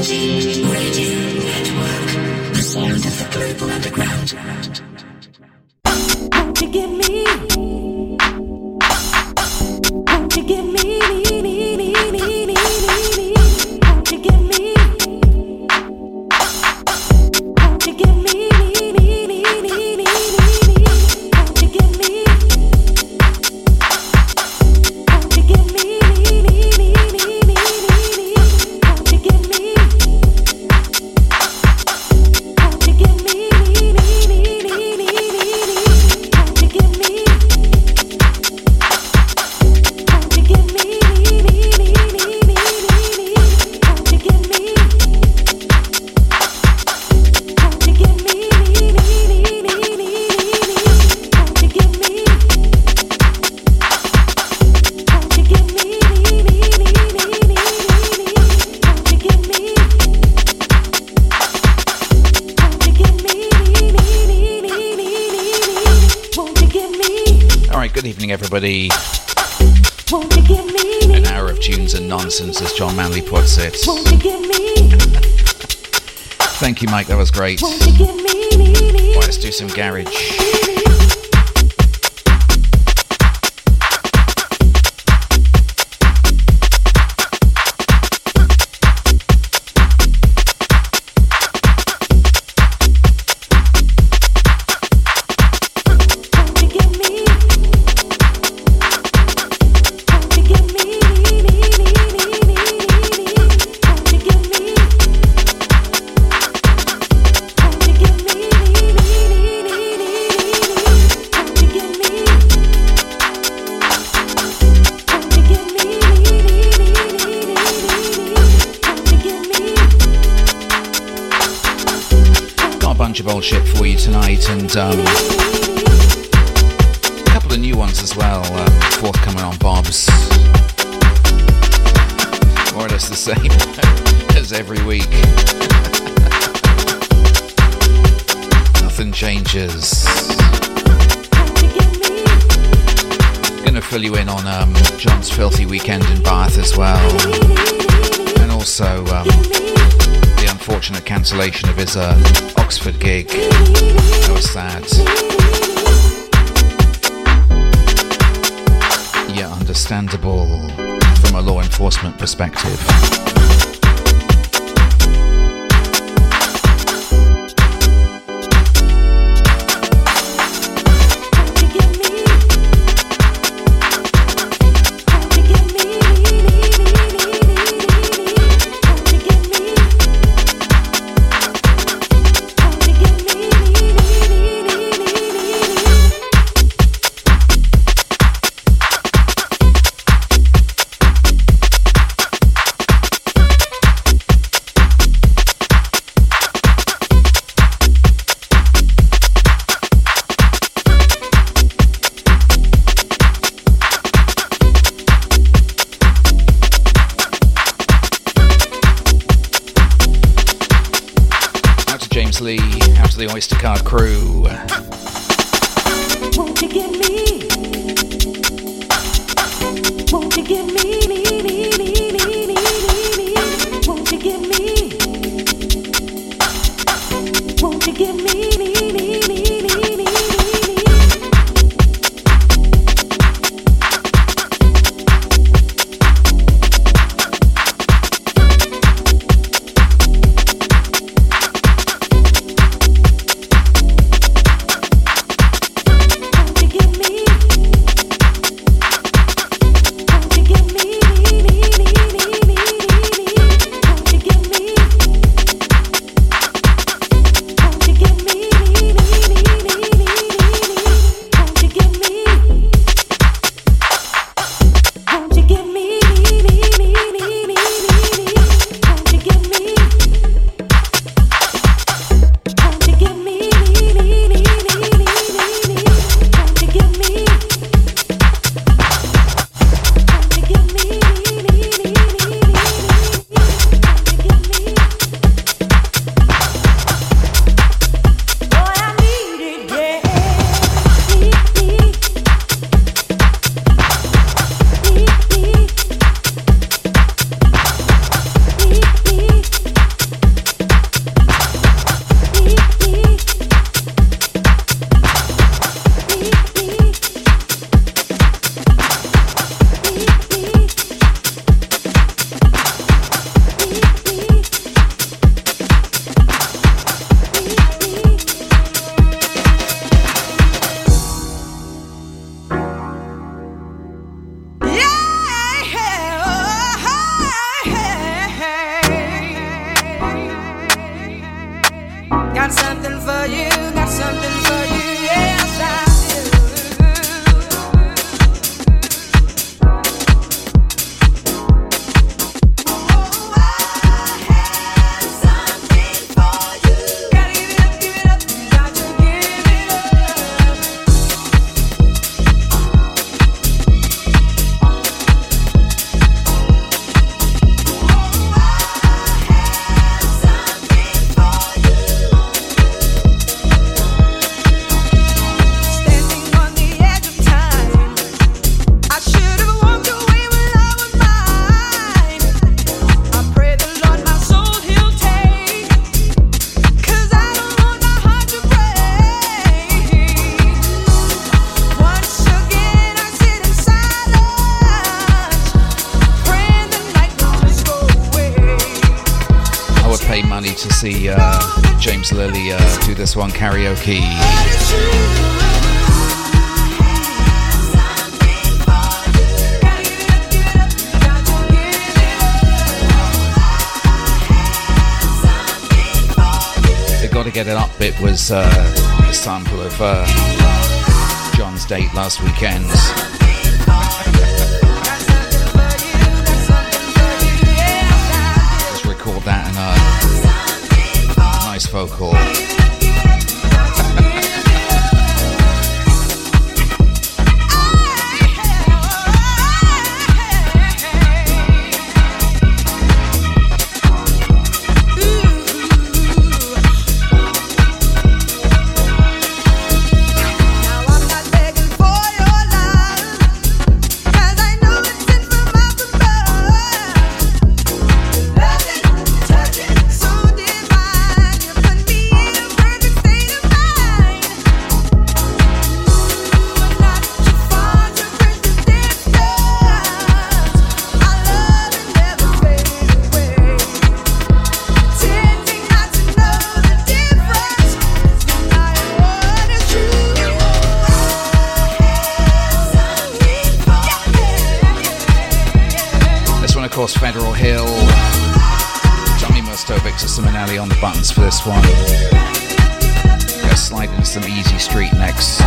Radio Network, the sound of the global underground. Won't you give me? Won't you give me? Won't you give me? Won't you give me? Everybody, an hour of tunes and nonsense, as John Manley puts it. Thank you, Mike, that was great. Right, let's do some garage. Bullshit for you tonight, and a couple of new ones as well, forthcoming on Bob's. More or less the same as every week. Nothing changes. Gonna fill you in on John's filthy weekend in Bath as well, and also the unfortunate cancellation of his Oxford gig. That was sad. Yeah, understandable from a law enforcement perspective. Card crew. Won't you give me? Won't you give me? Won't you give me? Won't you give me? Give me. pay money to see James Lilly do this one karaoke. The Gotta Get It Up bit was a sample of John's date last weekend. That and a nice vocal. Federal Hill, Johnny Mostovic to Simonelli on the buttons for this one. Go sliding into some easy street next.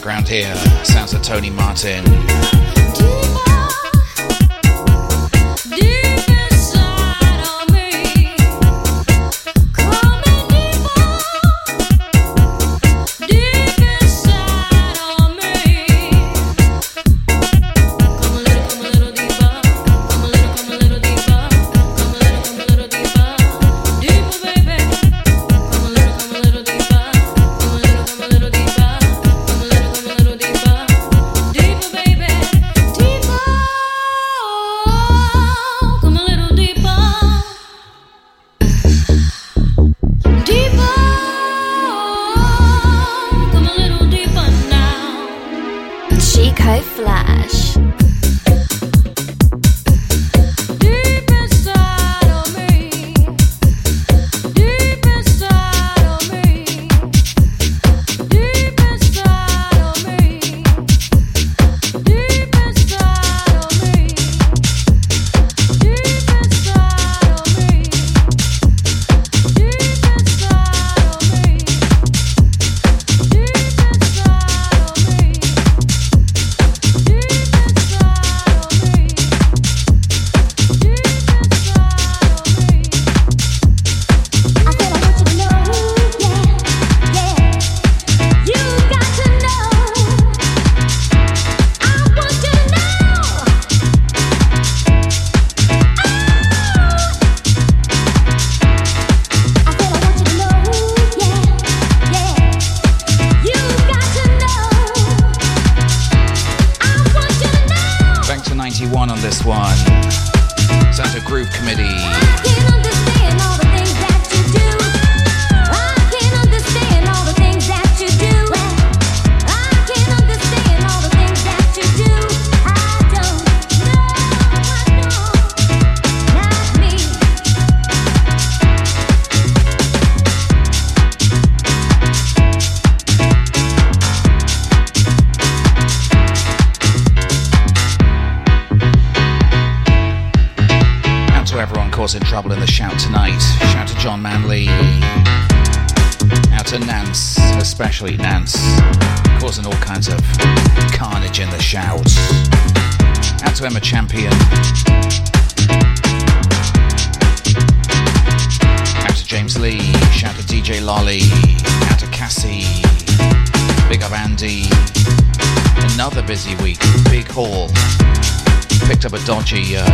background here, sounds of Tony Martin.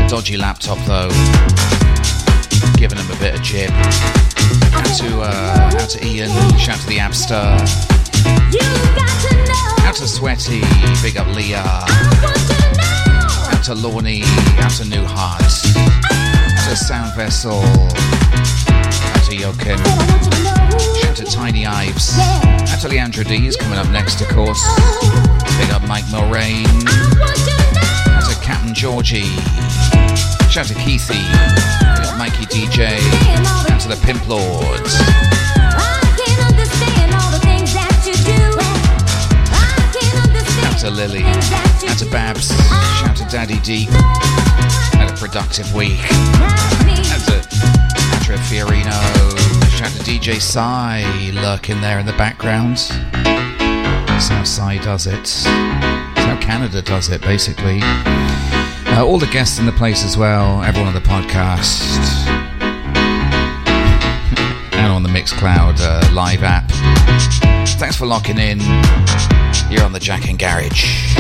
Dodgy laptop though, giving them a bit of jib. Out to Ian, shout to the Abstar. Out to Sweaty, big up Leah. Out to Lorney, out to New Heart. Out to Sound Vessel, out to Yokin. Shout to Tiny Ives. Out to Leandra D is coming up next, of course. Big up Mike Moraine. Out to Captain Georgie. Shout to Keithy, Mikey DJ, out to the Pimp Lords. Out to Lily, out to Babs, shout to Daddy D. Had a productive week. Out to Patrick Fiorino, shout to DJ Psy, lurking there in the background. That's how Psy does it. That's how Canada does it, basically. All the guests in the place as well, everyone on the podcast, and on the Mixcloud live app. Thanks for locking in. You're on the Jackin' Garage.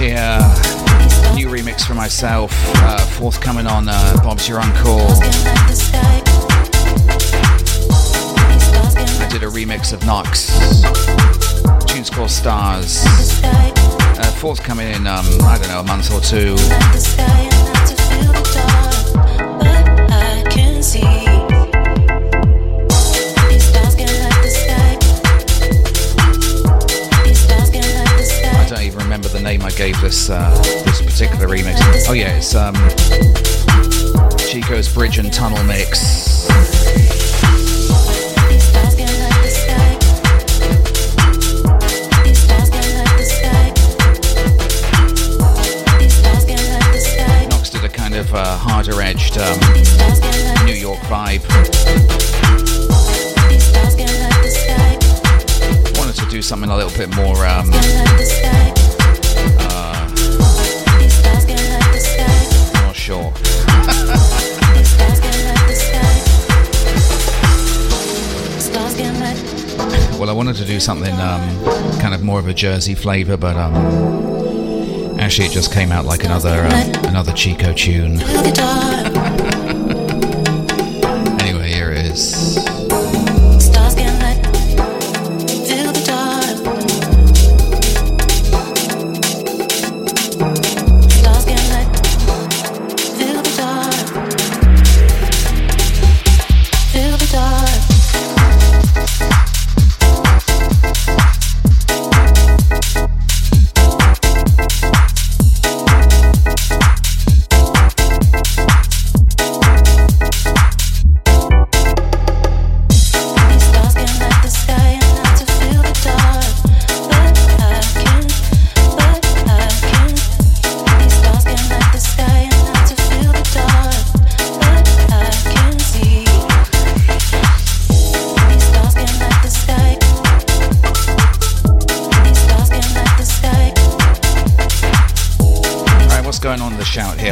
here. New remix for myself, forthcoming on Bob's Your Uncle. I did a remix of Knox, tunes called Stars, forthcoming in, I don't know, a month or two. I gave this this particular remix. Oh yeah, it's Chico's Bridge and Tunnel mix. Knox did a kind of harder edged New York vibe. Wanted to do something a little bit more sure. Well, I wanted to do something kind of more of a Jersey flavour, but actually it just came out like another Chico tune. Anyway, here it is.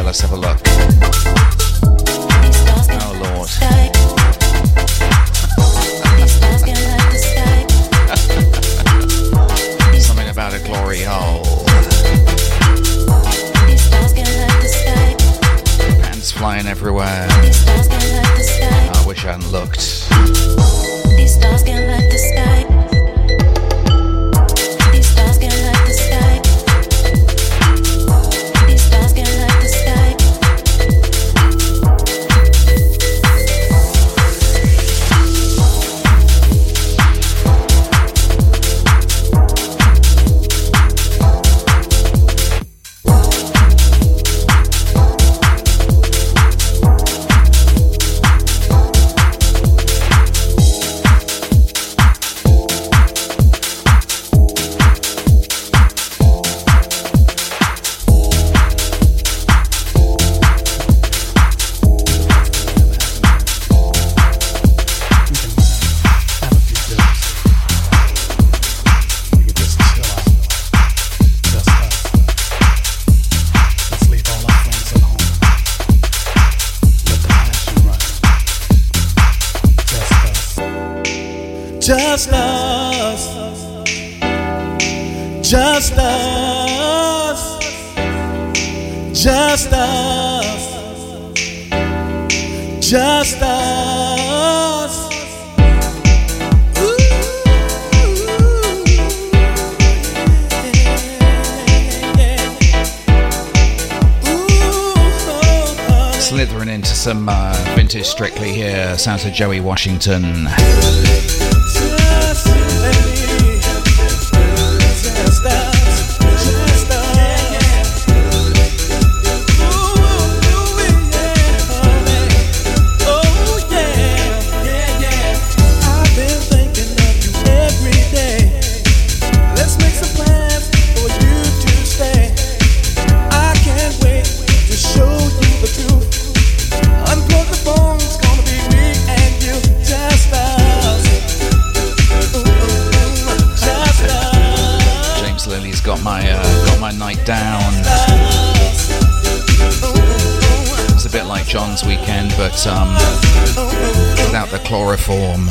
Let's have a look. Oh Lord. Something about a glory hole. Pants flying everywhere. I wish I hadn't looked. Strictly here, sounds of Joey Washington. Without the chloroform.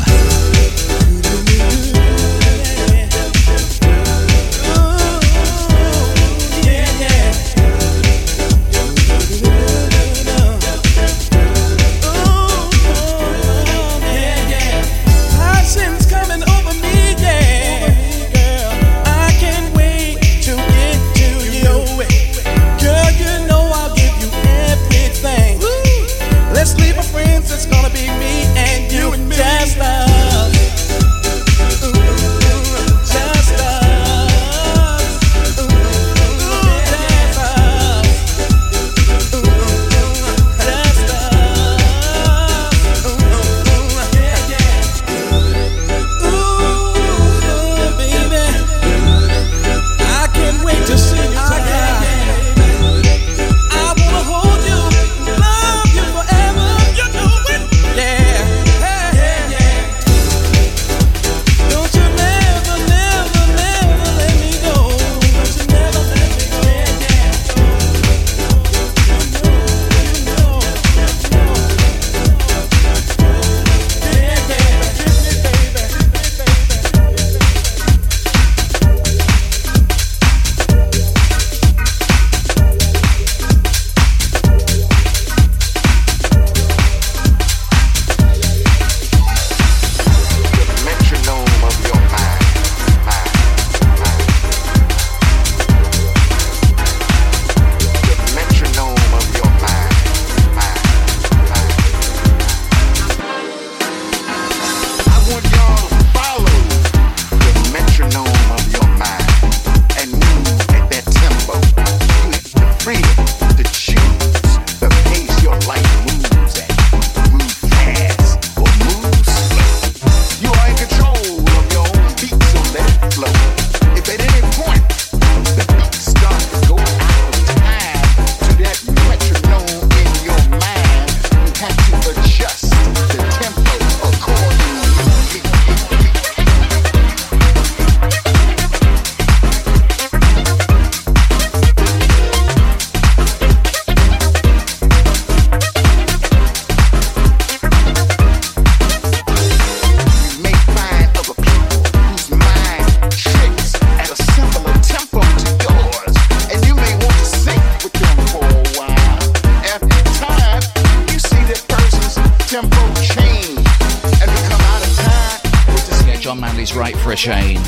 Stanley's Right for a Change.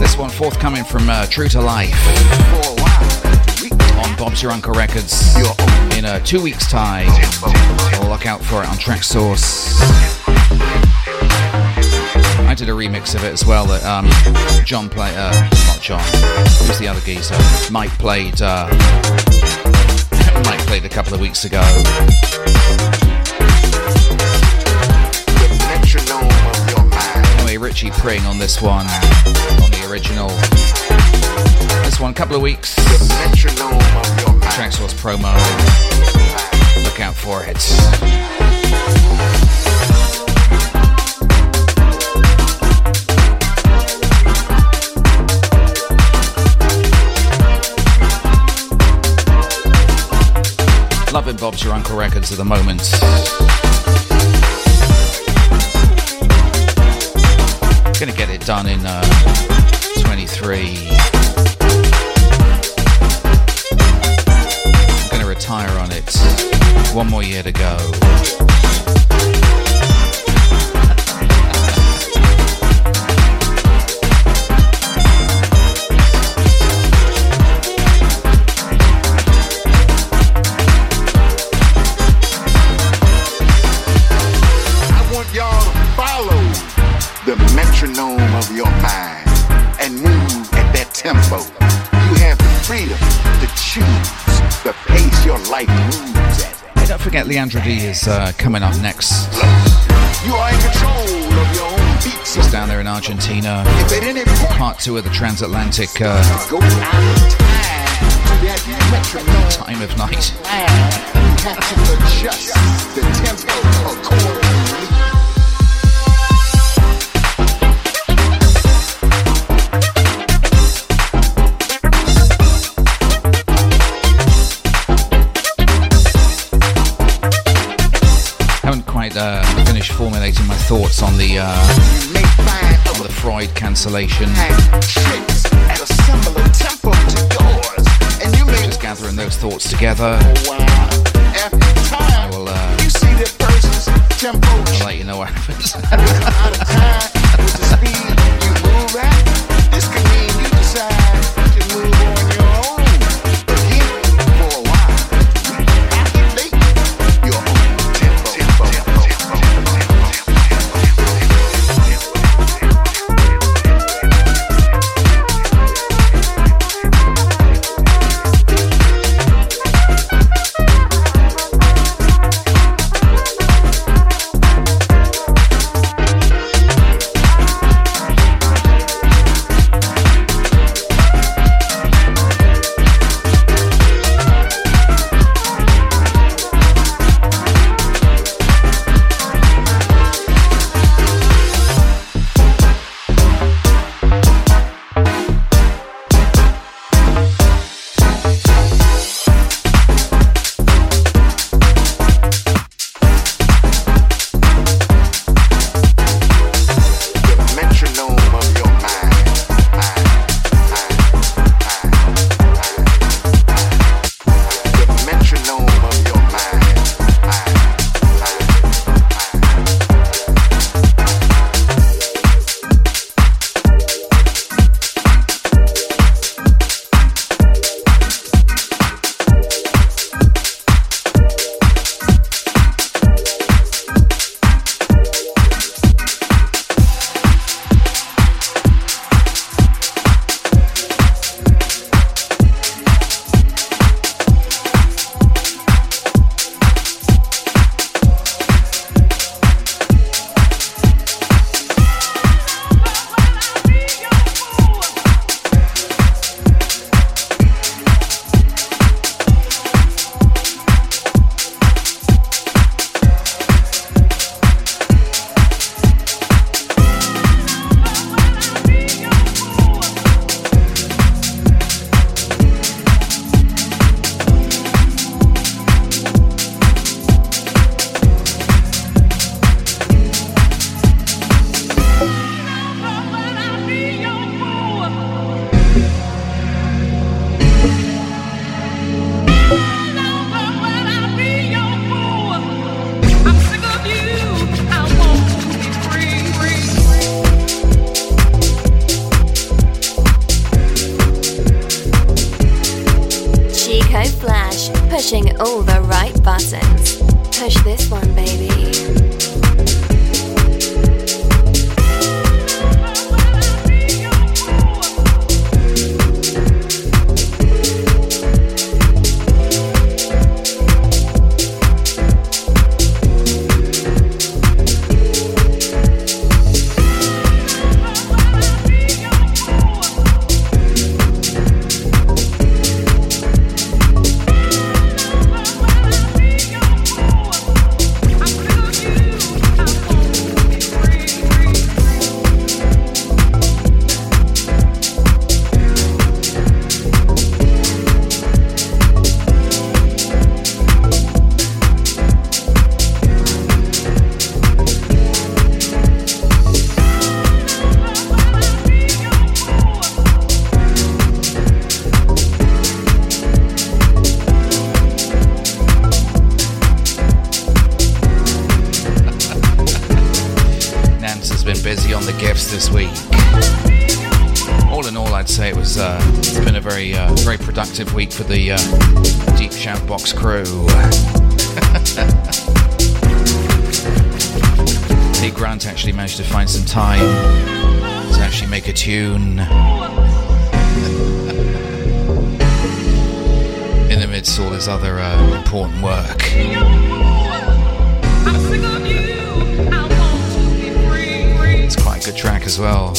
This one forthcoming from True to Life on Bob's Your Uncle Records in 2 weeks' time. Look out for it on TrackSource. I did a remix of it as well that John played, not John, who's the other geezer? Mike played a couple of weeks ago. Richie Pring on this one, on the original. This one, couple of weeks. TrackSource promo. Look out for it. Loving Bob's Your Uncle Records at the moment. Gonna get it done in 23. I'm gonna retire on it. One more year to go. Of your mind and move at that tempo. You have the freedom to choose the pace your life moves at. Hey, don't forget Leandra D is coming up next. You are in control of your own beats. He's down there in Argentina. Part 2 of the transatlantic time of night. You have to adjust the tempo accordingly. Finished formulating my thoughts on the Freud cancellation. Just gathering those thoughts together. I will I'll let you know what happens. all the right buttons. Push this one, baby. Productive week for the Deep Shout Box crew. Lee Grant actually managed to find some time to actually make a tune in amidst all his other important work. It's quite a good track as well.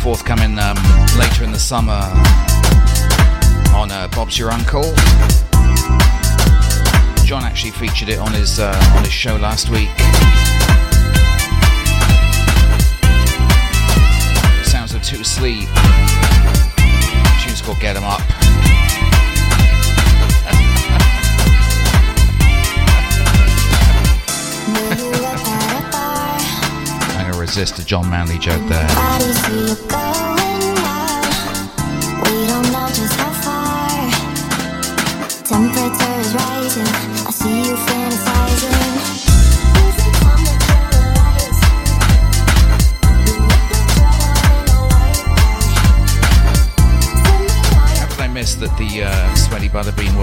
Forthcoming later in the summer on Bob's Your Uncle. John actually featured it on his show last week. Sounds of Two Sleep. The tune's called Get 'Em Up. I'm gonna resist the John Manley joke there.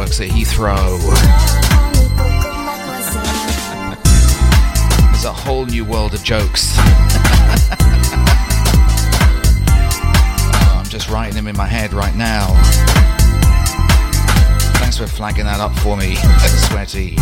works at Heathrow. There's a whole new world of jokes. I'm just writing them in my head right now. Thanks for flagging that up for me, Sweaty.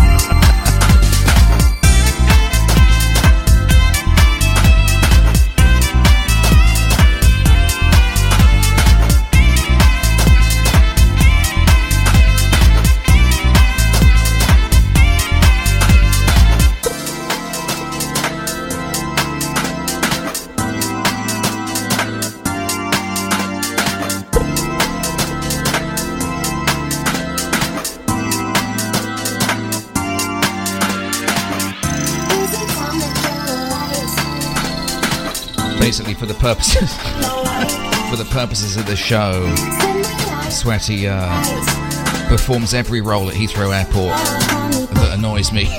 Basically, for the purposes of the show, Sweaty performs every role at Heathrow Airport that annoys me.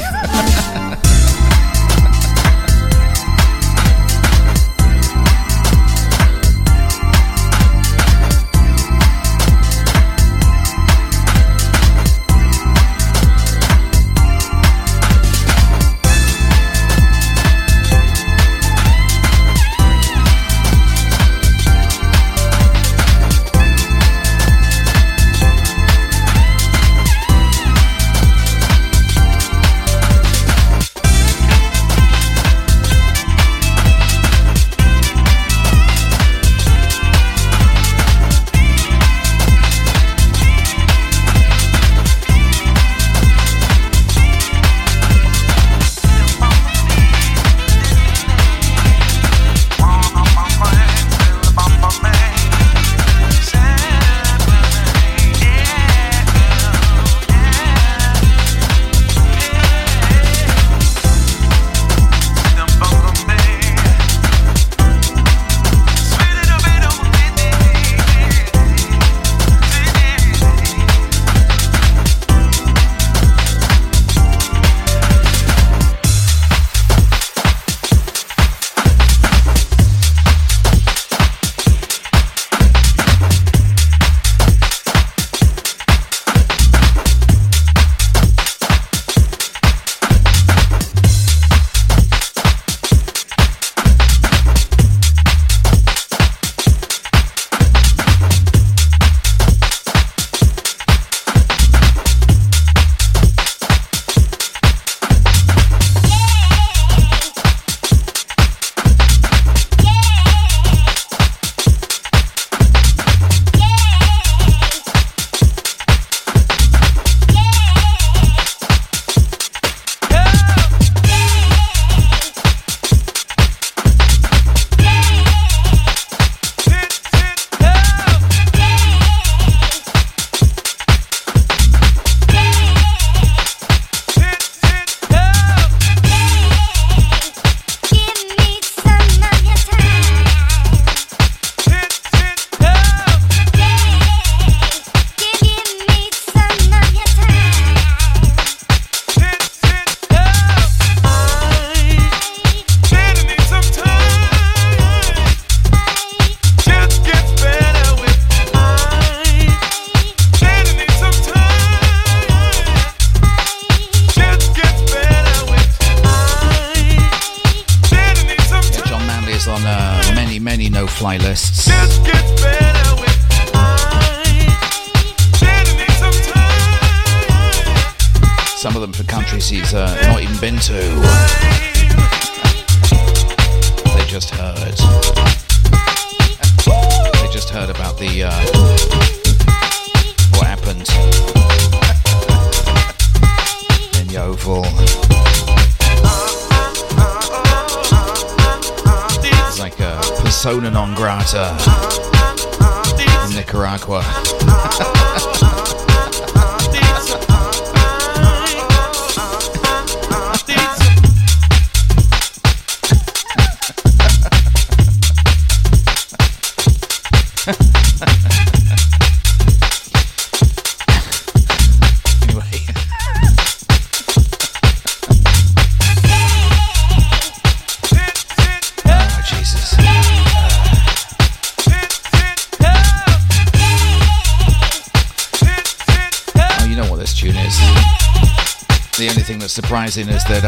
surprising us that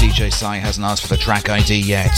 DJ Psy hasn't asked for the track ID yet.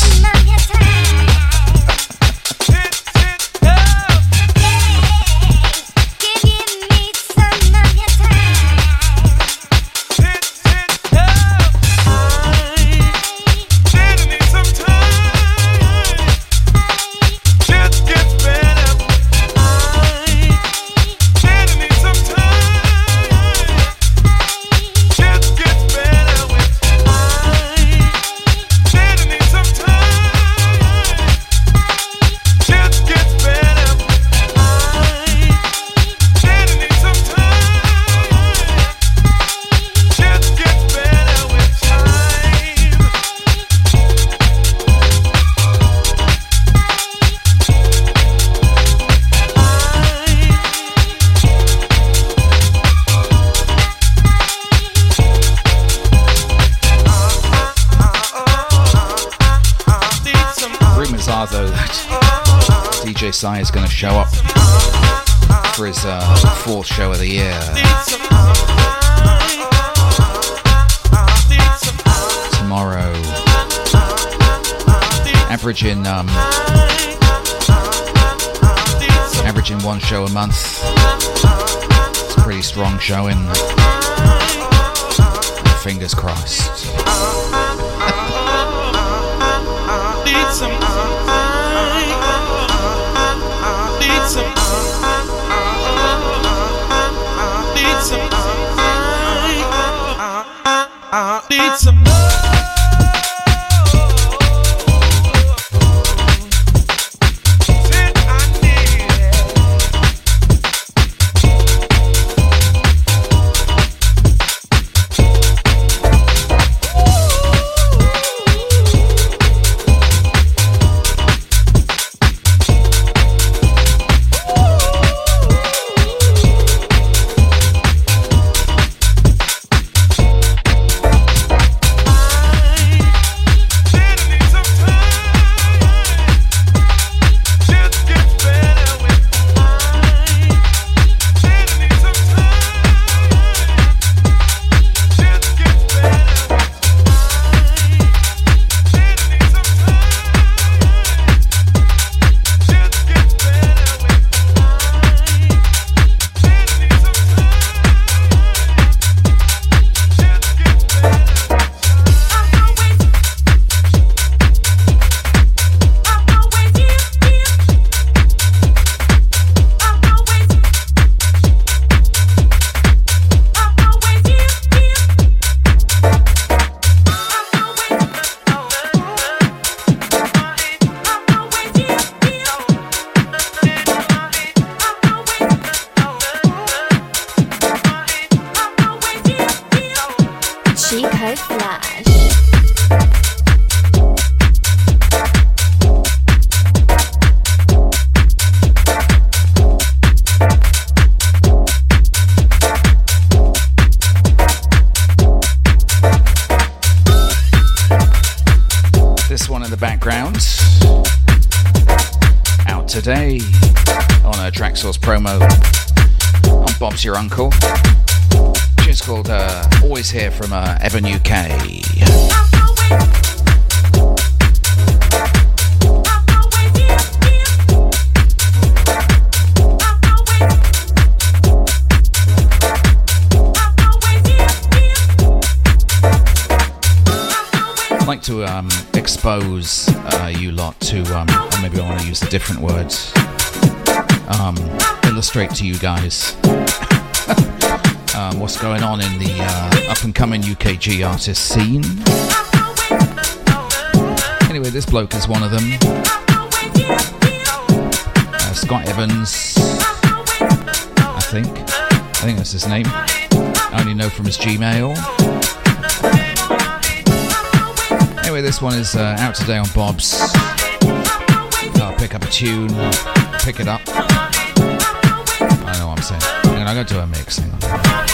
Psy is going to show up for his fourth show of the year. Tomorrow. Averaging one show a month. It's a pretty strong showing. Fingers crossed. Need some. I need some Bob's Your Uncle. Just called Always Here from Evan UK. Like to expose you lot to, or maybe I want to use a different word, illustrate to you guys what's going on in the up-and-coming UKG artist scene. Anyway, this bloke is one of them. Scott Evans, I think that's his name. I only know from his Gmail. Anyway, this one is out today on Bob's. Pick up a tune, pick it up. I know what I'm saying. Hang on, I gotta do a mix. Hang on.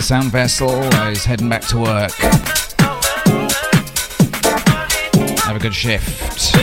the Sound Vessel is heading back to work. Have a good shift.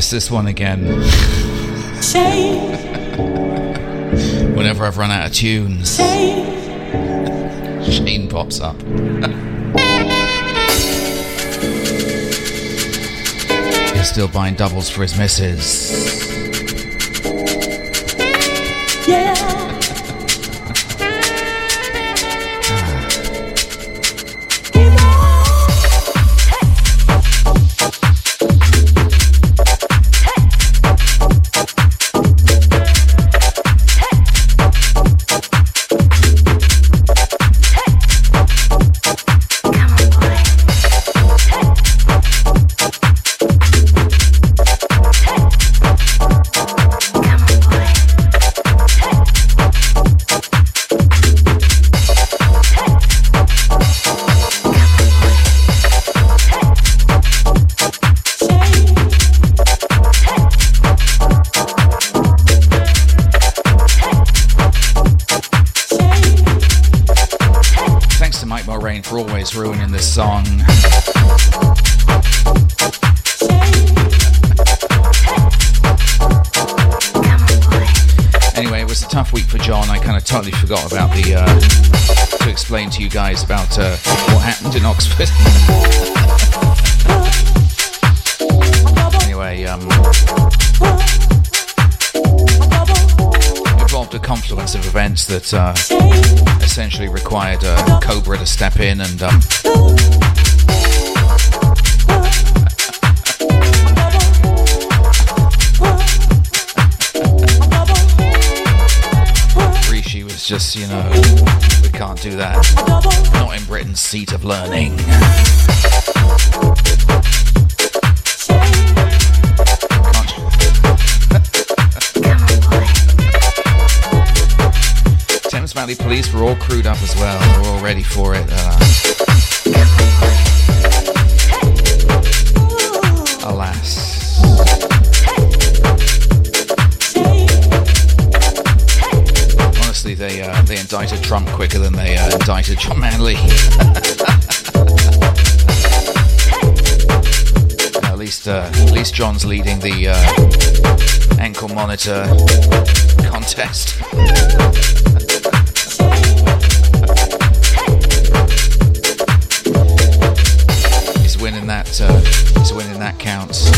It's this one again. Whenever I've run out of tunes, Shane pops up. He's still buying doubles for his missus. Yeah. Ruining this song. Anyway, it was a tough week for John. I kind of totally forgot about the to explain to you guys about what happened in Oxford. Anyway, involved a confluence of events that essentially required Cobra to step in and Rishi was just, you know, we can't do that. Not in Britain's seat of learning. Valley Police were all crewed up as well. We're all ready for it. Alas. Honestly, they indicted Trump quicker than they indicted John Manley. At least John's leading the ankle monitor contest. That counts.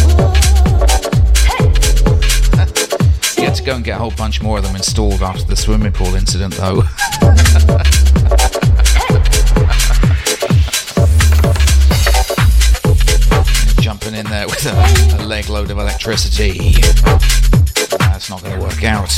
You had to go and get a whole bunch more of them installed after the swimming pool incident, though. Jumping in there with a leg load of electricity. That's not going to work out.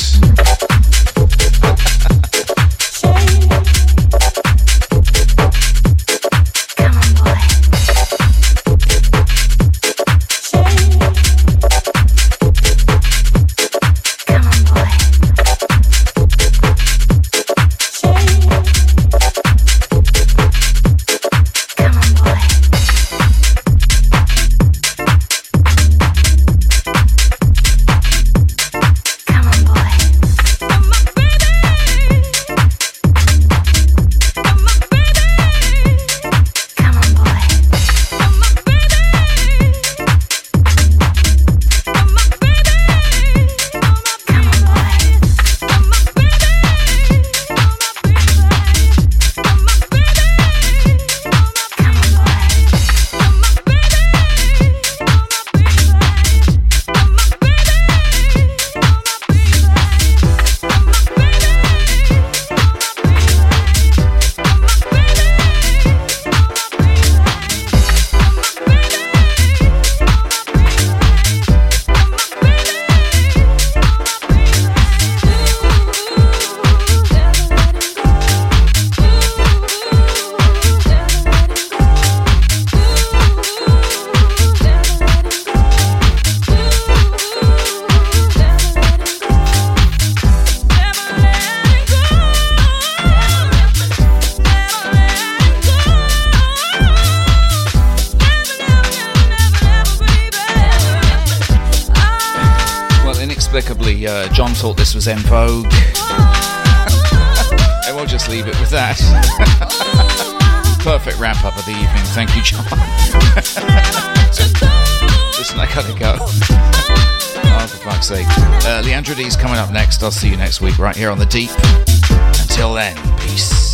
Was en vogue. And we'll just leave it with that. Perfect wrap up of the evening. Thank you, John. listen, I gotta go. Oh, for fuck's sake. Leandra D's coming up next. I'll see you next week right here on The Deep. Until then, peace.